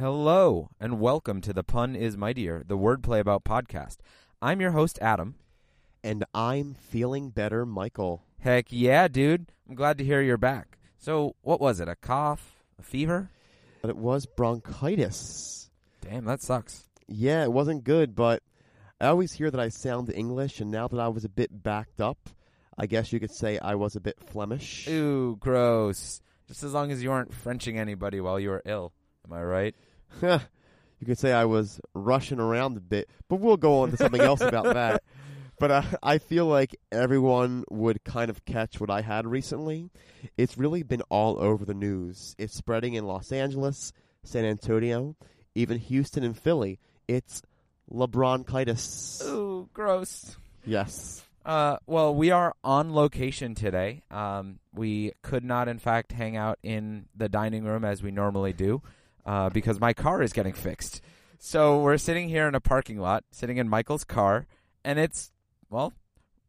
Hello, and welcome to The Pun Is Mightier, the wordplay about podcast. I'm your host, Adam. And I'm feeling better, Michael. Heck yeah, dude. I'm glad to hear you're back. So, what was it? A cough? A fever? But it was bronchitis. Damn, that sucks. Yeah, it wasn't good, but I always hear that I sound English, and now that I was a bit backed up, I guess you could say I was a bit Flemish. Ooh, gross. Just as long as you aren't Frenching anybody while you were ill. Am I right? You could say I was rushing around a bit, but we'll go on to something else about that. But I feel like everyone would kind of catch what I had recently. It's really been all over the news. It's spreading in Los Angeles, San Antonio, even Houston and Philly. It's LeBronchitis. Ooh, gross. Yes. Well, we are on location today. We could not, in fact, hang out in the dining room as we normally do. Because my car is getting fixed. So we're sitting here in a parking lot, sitting in Michael's car, and it's, well,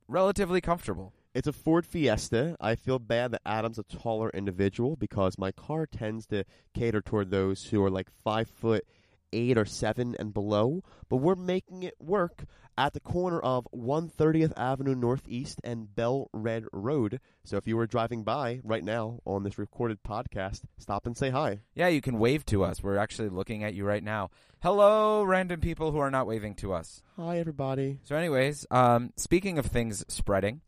relatively comfortable. It's a Ford Fiesta. I feel bad that Adam's a taller individual because my car tends to cater toward those who are like 5'8" or 7 and below, but we're making it work at the corner of 130th Avenue Northeast and Bell Red Road. So if you were driving by right now on this recorded podcast, stop and say hi. Yeah, you can wave to us. We're actually looking at you right now. Hello, random people who are not waving to us. Hi, everybody. So anyways, speaking of things spreading,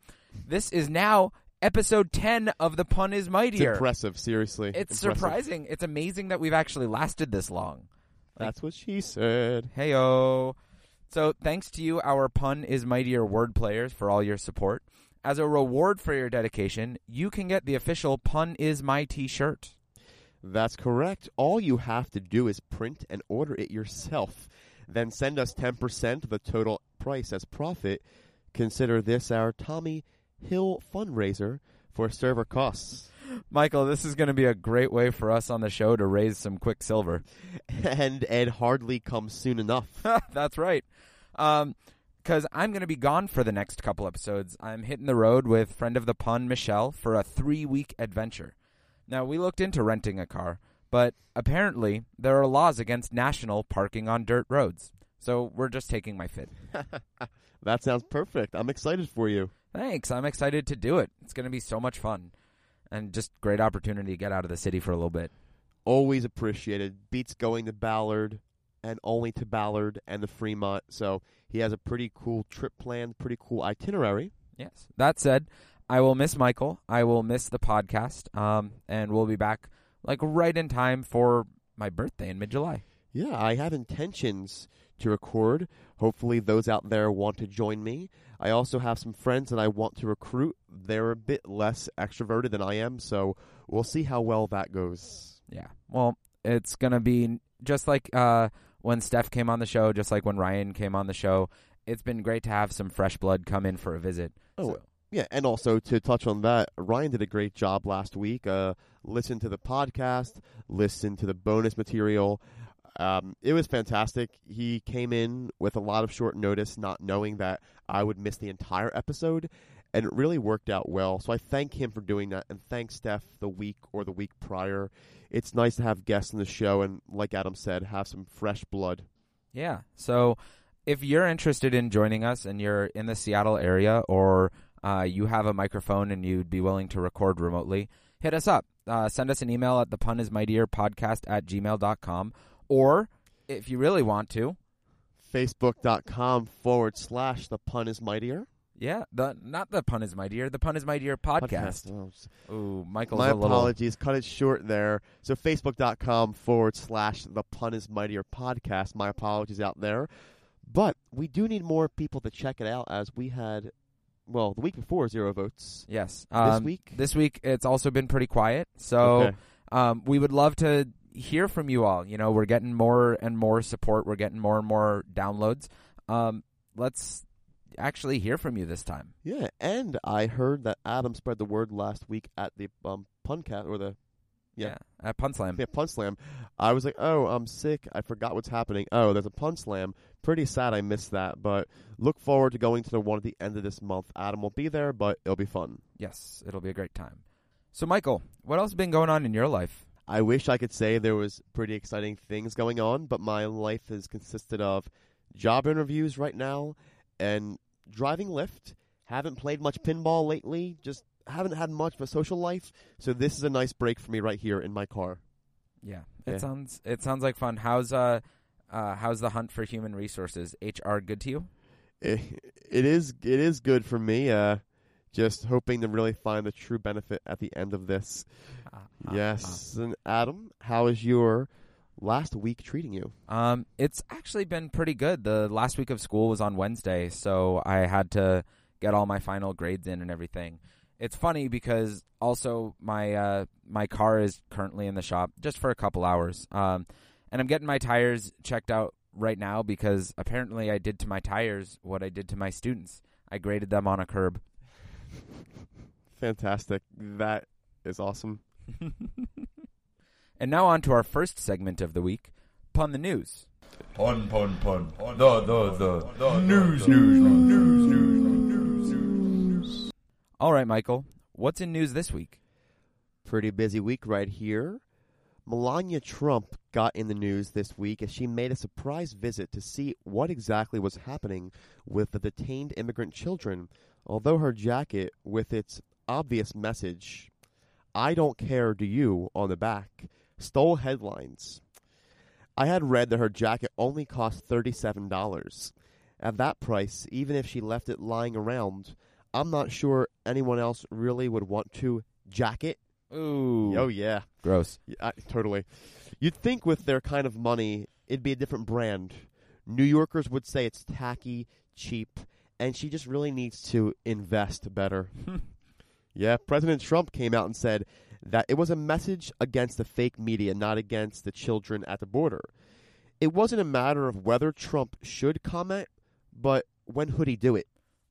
this is now Episode 10 of The Pun Is Mightier. It's impressive, seriously. It's impressive. Surprising. It's amazing that we've actually lasted this long. That's what she said. Hey-o. So thanks to you, our Pun Is Mightier word players, for all your support. As a reward for your dedication, you can get the official Pun Is My t-shirt. That's correct. All you have to do is print and order it yourself. Then send us 10% of the total price as profit. Consider this our Tommy Hill fundraiser for server costs. Michael, this is going to be a great way for us on the show to raise some quicksilver. And Ed hardly comes soon enough. That's right. Because I'm going to be gone for the next couple episodes. I'm hitting the road with friend of the pun, Michelle, for a 3-week adventure. Now, we looked into renting a car, but apparently there are laws against national parking on dirt roads. So we're just taking my fit. That sounds perfect. I'm excited for you. Thanks. I'm excited to do it. It's going to be so much fun. And just great opportunity to get out of the city for a little bit. Always appreciated. Beats going to Ballard and only to Ballard and the Fremont. So he has a pretty cool trip planned, pretty cool itinerary. Yes. That said, I will miss Michael. I will miss the podcast. And we'll be back like right in time for my birthday in mid-July. Yeah, I have intentions to record. Hopefully those out there want to join me. I also have some friends that I want to recruit. They're a bit less extroverted than I am, so we'll see how well that goes. Yeah, well, it's going to be just like when Steph came on the show, just like when Ryan came on the show. It's been great to have some fresh blood come in for a visit. Oh, so. Yeah, and also to touch on that, Ryan did a great job last week. Listen to the podcast, listen to the bonus material. It was fantastic. He came in with a lot of short notice, not knowing that I would miss the entire episode, and it really worked out well. So I thank him for doing that, and thank Steph the week prior. It's nice to have guests on the show, and like Adam said, have some fresh blood. Yeah, so if you're interested in joining us and you're in the Seattle area, or you have a microphone and you'd be willing to record remotely, hit us up. Send us an email at thepunismightierpodcast@gmail.com. Or, if you really want to, Facebook.com/ The Pun Is Mightier. Yeah, not The Pun Is Mightier, The Pun Is Mightier Podcast. Ooh, Michael's a little... My apologies, cut it short there. So Facebook.com/ The Pun Is Mightier Podcast. My apologies out there. But we do need more people to check it out, as we had, well, the week before, 0 votes. Yes. This week, it's also been pretty quiet. So okay. We would love to hear from you all. You know, we're getting more and more support. We're getting more and more downloads. Let's actually hear from you this time. Yeah, and I heard that Adam spread the word last week at the Puncat, or the... Yeah, at Pun Slam. Yeah, Pun Slam. I was like, oh, I'm sick. I forgot what's happening. Oh, there's a Pun Slam. Pretty sad I missed that, but look forward to going to the one at the end of this month. Adam will be there, but it'll be fun. Yes, it'll be a great time. So, Michael, what else has been going on in your life? I wish I could say there was pretty exciting things going on, but my life has consisted of job interviews right now and driving Lyft. Haven't played much pinball lately, just haven't had much of a social life, so this is a nice break for me right here in my car. Yeah, yeah. It sounds like fun. How's the hunt for human resources? HR good to you? It is good for me. Just hoping to really find the true benefit at the end of this. And Adam, how is your last week treating you? It's actually been pretty good. The last week of school was on Wednesday, so I had to get all my final grades in and everything. It's funny because also my car is currently in the shop just for a couple hours. And I'm getting my tires checked out right now because apparently I did to my tires what I did to my students. I graded them on a curb. Fantastic. That is awesome. And now on to our first segment of the week, Pun the News. Pun. The news. All right, Michael, what's in news this week? Pretty busy week right here. Melania Trump got in the news this week as she made a surprise visit to see what exactly was happening with the detained immigrant children. Although her jacket, with its obvious message, "I don't care, do you," on the back, stole headlines. I had read that her jacket only cost $37. At that price, even if she left it lying around, I'm not sure anyone else really would want to jacket. Ooh. Oh, yeah. Gross. Yeah, totally. You'd think with their kind of money, it'd be a different brand. New Yorkers would say it's tacky, cheap, and she just really needs to invest better. Yeah, President Trump came out and said that it was a message against the fake media, not against the children at the border. It wasn't a matter of whether Trump should comment, but when would he do it?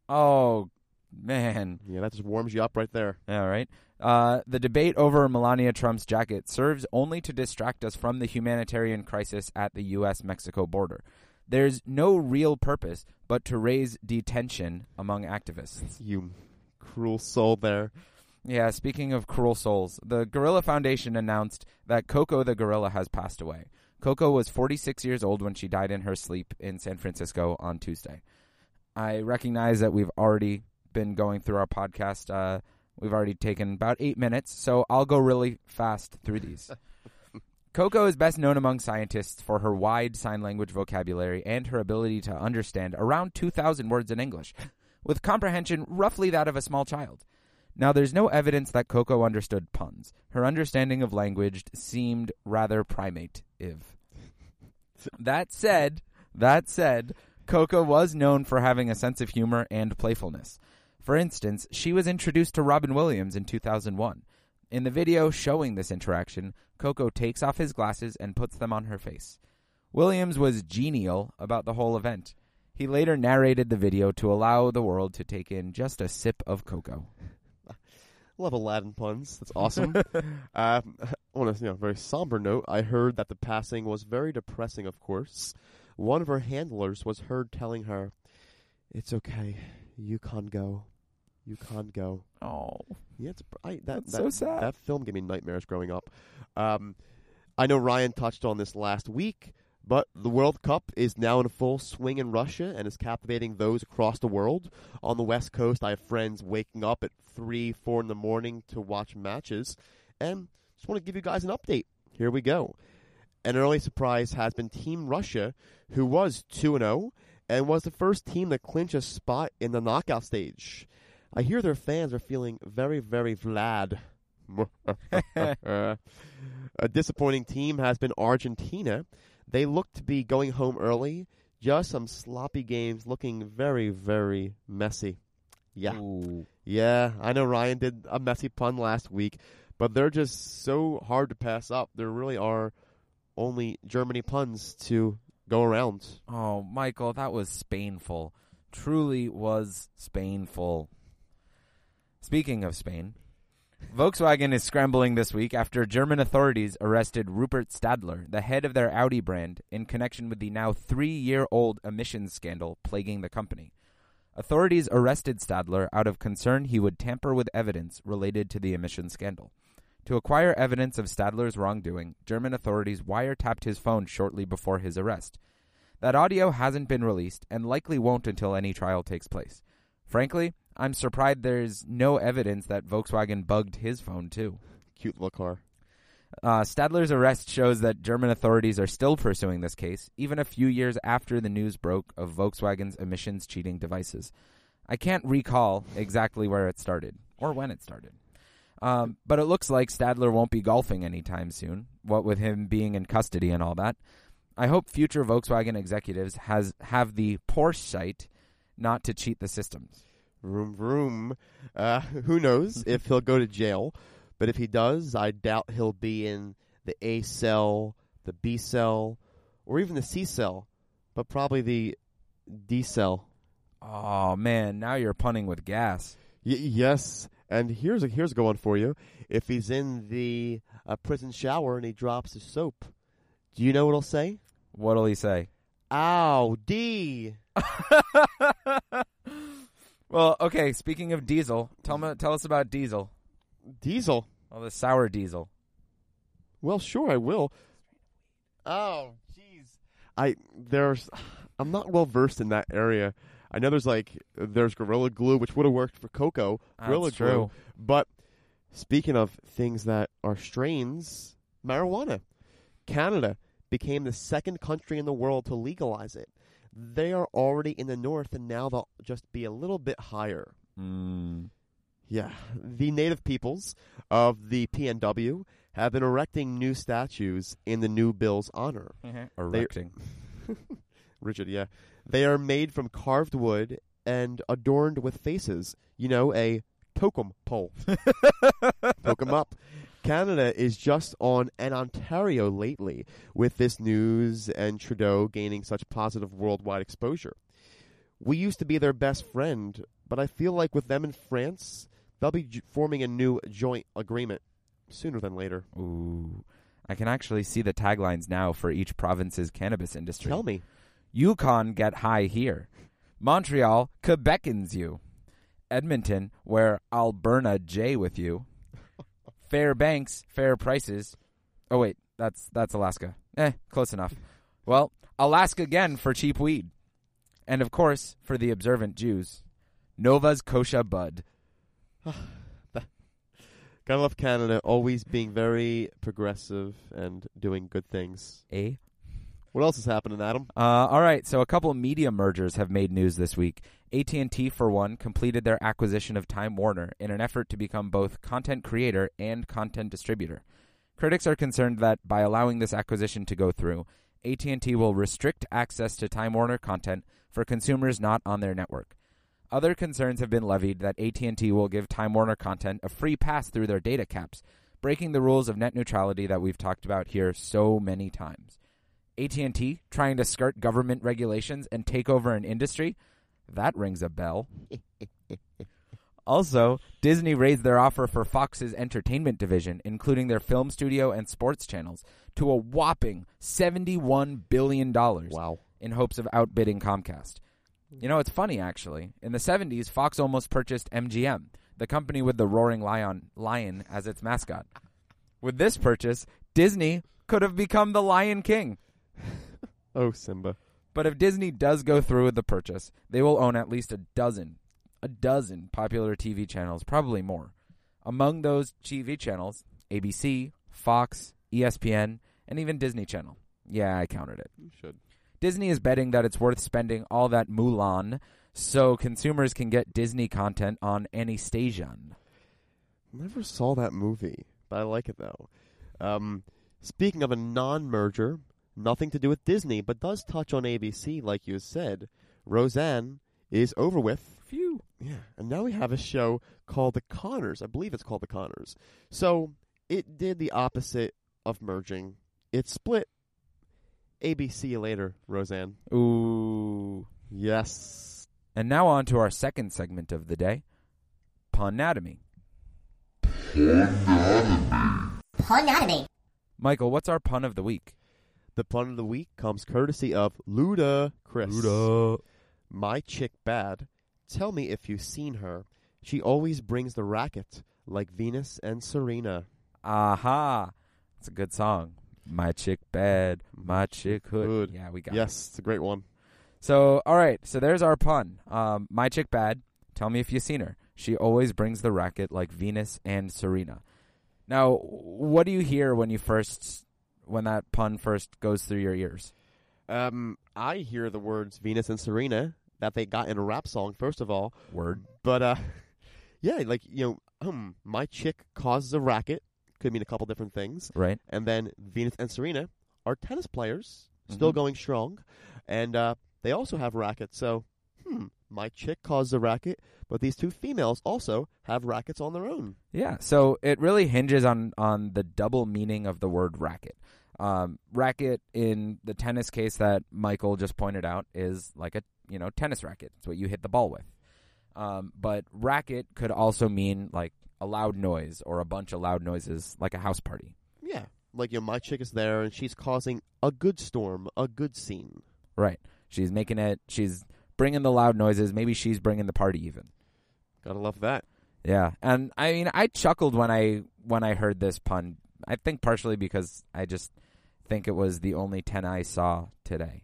Oh, man. Yeah, that just warms you up right there. All right. The debate over Melania Trump's jacket serves only to distract us from the humanitarian crisis at the U.S.-Mexico border. There's no real purpose but to raise detention among activists. You cruel soul there. Yeah, speaking of cruel souls, the Gorilla Foundation announced that Coco the Gorilla has passed away. Coco was 46 years old when she died in her sleep in San Francisco on Tuesday. I recognize that we've already been going through our podcast. We've already taken about 8 minutes, so I'll go really fast through these. Coco is best known among scientists for her wide sign language vocabulary and her ability to understand around 2,000 words in English, with comprehension roughly that of a small child. Now, there's no evidence that Coco understood puns. Her understanding of language seemed rather primate-ive. That said, Coco was known for having a sense of humor and playfulness. For instance, she was introduced to Robin Williams in 2001. In the video showing this interaction, Coco takes off his glasses and puts them on her face. Williams was genial about the whole event. He later narrated the video to allow the world to take in just a sip of Coco. Love Aladdin puns. That's awesome. On a very somber note, I heard that the passing was very depressing, of course. One of her handlers was heard telling her, "It's okay. You can't go. You can't go." Oh. Yeah, that's so sad. That film gave me nightmares growing up. I know Ryan touched on this last week, but the World Cup is now in full swing in Russia and is captivating those across the world. On the West Coast, I have friends waking up at 3, 4 in the morning to watch matches. And just want to give you guys an update. Here we go. An early surprise has been Team Russia, who was 2-0 and was the first team to clinch a spot in the knockout stage. I hear their fans are feeling very, very Vlad. A disappointing team has been Argentina. They look to be going home early. Just some sloppy games looking very, very messy. Yeah. Ooh. Yeah, I know Ryan did a messy pun last week, but they're just so hard to pass up. There really are only Germany puns to go around. Oh, Michael, that was Spainful. Truly was Spainful. Speaking of Spain, Volkswagen is scrambling this week after German authorities arrested Rupert Stadler, the head of their Audi brand, in connection with the now 3-year-old emissions scandal plaguing the company. Authorities arrested Stadler out of concern he would tamper with evidence related to the emissions scandal. To acquire evidence of Stadler's wrongdoing, German authorities wiretapped his phone shortly before his arrest. That audio hasn't been released and likely won't until any trial takes place. Frankly, I'm surprised there's no evidence that Volkswagen bugged his phone, too. Cute little car. Stadler's arrest shows that German authorities are still pursuing this case, even a few years after the news broke of Volkswagen's emissions-cheating devices. I can't recall exactly where it started, or when it started. But it looks like Stadler won't be golfing anytime soon, what with him being in custody and all that. I hope future Volkswagen executives have the foresight not to cheat the systems. Vroom, vroom. Who knows if he'll go to jail, but if he does, I doubt he'll be in the A cell, the B cell, or even the C cell, but probably the D cell. Oh, man, now you're punning with gas. Yes, and here's a good one for you. If he's in the prison shower and he drops his soap, do you know what he'll say? What'll he say? Ow, D. Well, okay, speaking of diesel, tell us about diesel. Diesel? Oh, the sour diesel. Well, sure, I will. Oh, jeez. I'm not well-versed in that area. I know there's Gorilla Glue, which would have worked for Coco. Gorilla Glue. True. But speaking of things that are strains, marijuana. Canada became the second country in the world to legalize it. They are already in the north, and now they'll just be a little bit higher. Mm. Yeah. The native peoples of the PNW have been erecting new statues in the new bill's honor. Mm-hmm. Erecting. Richard, yeah. They are made from carved wood and adorned with faces. You know, a totem pole. Poke 'em up. Canada is just on an Ontario lately with this news and Trudeau gaining such positive worldwide exposure. We used to be their best friend, but I feel like with them in France, they'll be forming a new joint agreement sooner than later. Ooh, I can actually see the taglines now for each province's cannabis industry. Tell me. Yukon, get high here. Montreal, Quebecans you. Edmonton, where Alberta J with you. Fair banks, fair prices. Oh, wait, that's Alaska. Close enough. Well, Alaska again for cheap weed. And, of course, for the observant Jews, Nova's Kosha Bud. Gotta love Canada, always being very progressive and doing good things. Eh? What else is happening, Adam? All right, so a couple of media mergers have made news this week. AT&T, for one, completed their acquisition of Time Warner in an effort to become both content creator and content distributor. Critics are concerned that by allowing this acquisition to go through, AT&T will restrict access to Time Warner content for consumers not on their network. Other concerns have been levied that AT&T will give Time Warner content a free pass through their data caps, breaking the rules of net neutrality that we've talked about here so many times. AT&T trying to skirt government regulations and take over an industry? That rings a bell. Also, Disney raised their offer for Fox's entertainment division, including their film studio and sports channels, to a whopping $71 billion. Wow. In hopes of outbidding Comcast. You know, it's funny, actually. In the 70s, Fox almost purchased MGM, the company with the roaring lion as its mascot. With this purchase, Disney could have become the Lion King. Oh, Simba. But if Disney does go through with the purchase, they will own at least a dozen popular TV channels, probably more. Among those TV channels, ABC, Fox, ESPN, and even Disney Channel. Yeah, I counted it. You should. Disney is betting that it's worth spending all that Mulan so consumers can get Disney content on Anastasia. Never saw that movie, but I like it, though. Speaking of a non-merger... Nothing to do with Disney, but does touch on ABC, like you said. Roseanne is over with. Phew. Yeah. And now we have a show called The Conners. I believe it's called The Conners. So it did the opposite of merging. It split. ABC later, Roseanne. Ooh. Yes. And now on to our second segment of the day, Punatomy. Punatomy. Punatomy. Michael, what's our pun of the week? The pun of the week comes courtesy of Ludacris. Luda. My chick bad. Tell me if you've seen her. She always brings the racket like Venus and Serena. Aha. It's a good song. My chick bad, my chick hood. Yeah, we got it. Yes, it's a great one. So, all right. So there's our pun. My chick bad. Tell me if you've seen her. She always brings the racket like Venus and Serena. Now, what do you hear when you first, when that pun first goes through your ears? I hear the words Venus and Serena that they got in a rap song, first of all. Word. But, yeah, like, you know, my chick causes a racket. Could mean a couple different things. Right. And then Venus and Serena are tennis players, still going strong. And they also have rackets. So, my chick caused a racket, but these two females also have rackets on their own. Yeah, so it really hinges on the double meaning of the word racket. Racket in the tennis case that Michael just pointed out is like a, you know, tennis racket. It's what you hit the ball with. But racket could also mean like a loud noise or a bunch of loud noises, like a house party. Yeah, like, you know, my chick is there and she's causing a good storm, a good scene. Right. She's making it. She's bringing the loud noises. Maybe she's bringing the party even. Gotta love that. Yeah. And I mean, I chuckled when I heard this pun. I think partially because I just think it was the only 10 I saw today.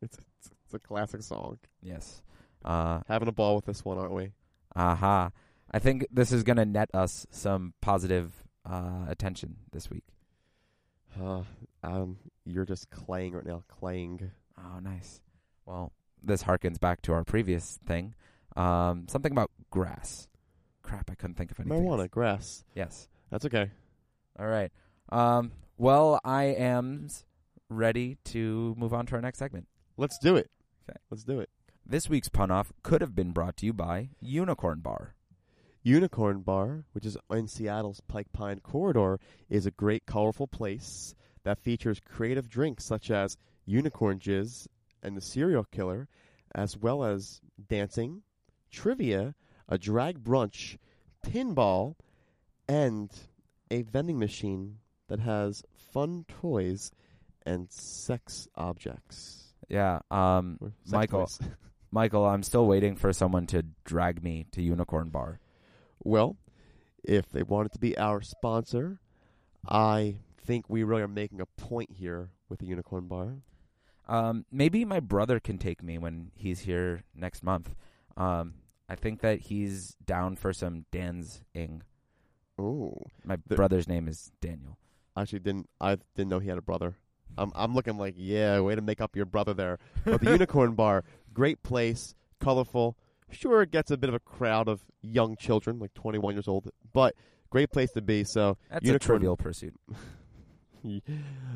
It's a classic song. Yes. Having a ball with this one, aren't we? Aha. I think this is going to net us some positive attention this week. You're just claying right now. Claying. Oh, nice. Well, this harkens back to our previous thing. Something about grass. Crap, I couldn't think of anything. Marijuana, grass. Yes. That's okay. All right. Well, I am ready to move on to our next segment. Let's do it. Okay. Let's do it. This week's pun-off could have been brought to you by Unicorn Bar. Unicorn Bar, which is in Seattle's Pike Pine Corridor, is a great, colorful place that features creative drinks such as unicorn jizz and the serial killer, as well as dancing, trivia, a drag brunch, pinball, and a vending machine that has fun toys and sex objects. Yeah, sex Michael, toys. Michael, I'm still waiting for someone to drag me to Unicorn Bar. Well, if they wanted to be our sponsor, I think we really are making a point here with the Unicorn Bar. Maybe my brother can take me when he's here next month. I think that he's down for some dancing. Oh, my brother's name is Daniel. I didn't know he had a brother. I'm looking like, yeah, way to make up your brother there. But the Unicorn Bar, great place, colorful. Sure, it gets a bit of a crowd of young children, like 21 years old, but great place to be. So that's a trivial pursuit.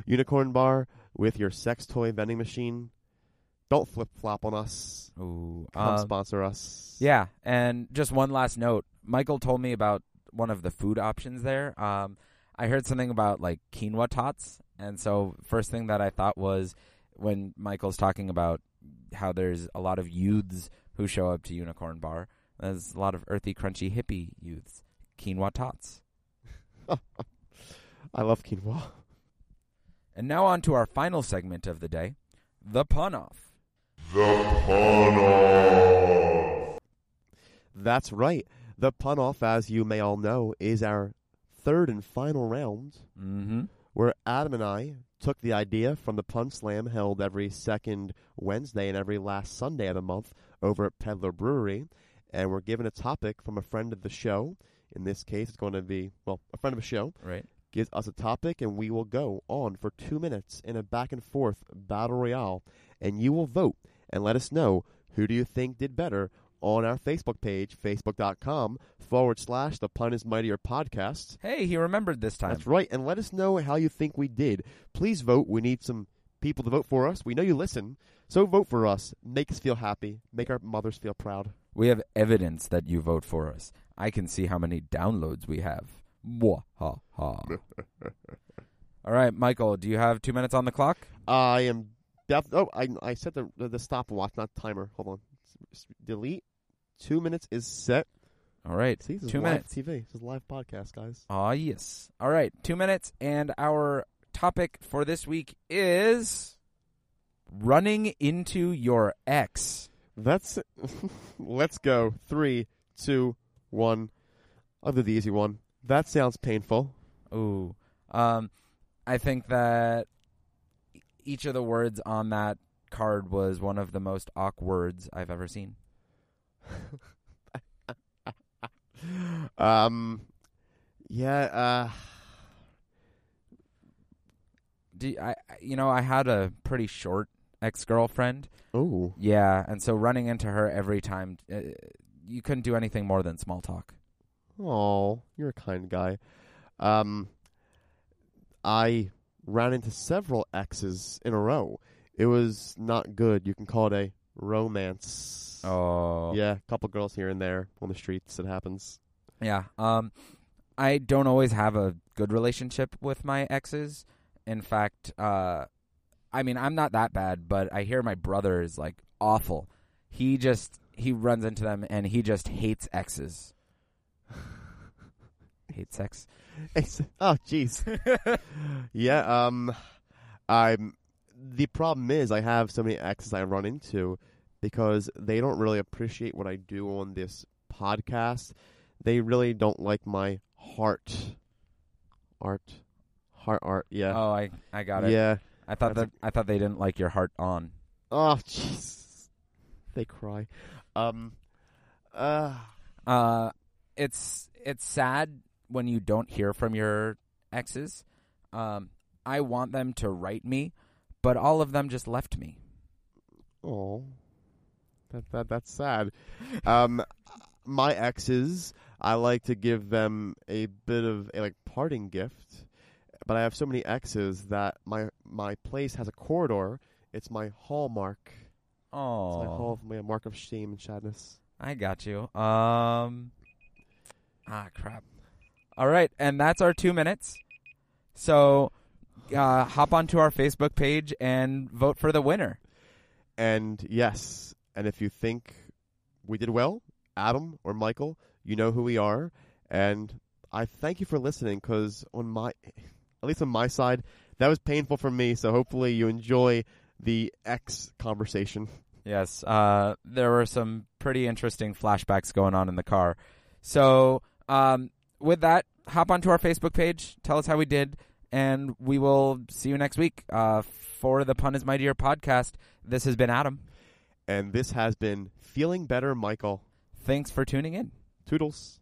Unicorn Bar with your sex toy vending machine. Don't flip-flop on us. Ooh, come sponsor us. Yeah, and just one last note. Michael told me about one of the food options there. I heard something about, like, quinoa tots, and so first thing that I thought was when Michael's talking about how there's a lot of youths who show up to Unicorn Bar, there's a lot of earthy, crunchy, hippie youths. Quinoa tots. I love quinoa. And now on to our final segment of the day, The Pun Off. The Pun Off. That's right. The Pun Off, as you may all know, is our third and final round, where Adam and I took the idea from the Pun Slam held every second Wednesday and every last Sunday of the month over at Peddler Brewery, and we're given a topic from a friend of the show. In this case, it's going to be, well, a friend of the show. Right. Gives us a topic, and we will go on for 2 minutes in a back-and-forth battle royale, and you will vote and let us know who do you think did better on our Facebook page, facebook.com/ The Pun Is Mightier Podcast. Hey, he remembered this time. That's right, and let us know how you think we did. Please vote. We need some people to vote for us. We know you listen, so vote for us. Make us feel happy. Make our mothers feel proud. We have evidence that you vote for us. I can see how many downloads we have. Ha, ha. All right, Michael, do you have 2 minutes on the clock? I am I set the stopwatch, not timer. Hold on. Delete. 2 minutes is set. All right. See, 2 minutes. TV. This is live podcast, guys. Ah, yes. All right, 2 minutes, and our topic for this week is running into your ex. That's it. Let's go. 3, 2, 1. I'll do the easy one. That sounds painful. Ooh. I think that each of the words on that card was one of the most awkward words I've ever seen. I had a pretty short ex-girlfriend. Ooh. Yeah, and so running into her every time, you couldn't do anything more than small talk. Oh, you're a kind guy. I ran into several exes in a row. It was not good. You can call it a romance. Oh. Yeah, a couple girls here and there on the streets. It happens. Yeah. I don't always have a good relationship with my exes. In fact, I'm not that bad, but I hear my brother is, like, awful. He runs into them, and he just hates exes. Hates sex. Oh, jeez. Yeah, the problem is I have so many exes I run into because they don't really appreciate what I do on this podcast. They really don't like my heart art. Yeah. Oh, I got it. Yeah. I thought they didn't like your heart on. Oh, jeez. They cry. It's sad when you don't hear from your exes. I want them to write me, but all of them just left me. Oh, that's sad. My exes, I like to give them a bit of a parting gift, but I have so many exes that my place has a corridor. It's my hallmark. Oh, it's my mark of shame and sadness. I got you. Crap. All right, and that's our 2 minutes. So hop onto our Facebook page and vote for the winner. And yes, and if you think we did well, Adam or Michael, you know who we are. And I thank you for listening because at least on my side, that was painful for me. So hopefully you enjoy the X conversation. Yes, there were some pretty interesting flashbacks going on in the car. So with that, hop onto our Facebook page. Tell us how we did, and we will see you next week for the Pun Is Mightier podcast. This has been Adam. And this has been Feeling Better, Michael. Thanks for tuning in. Toodles.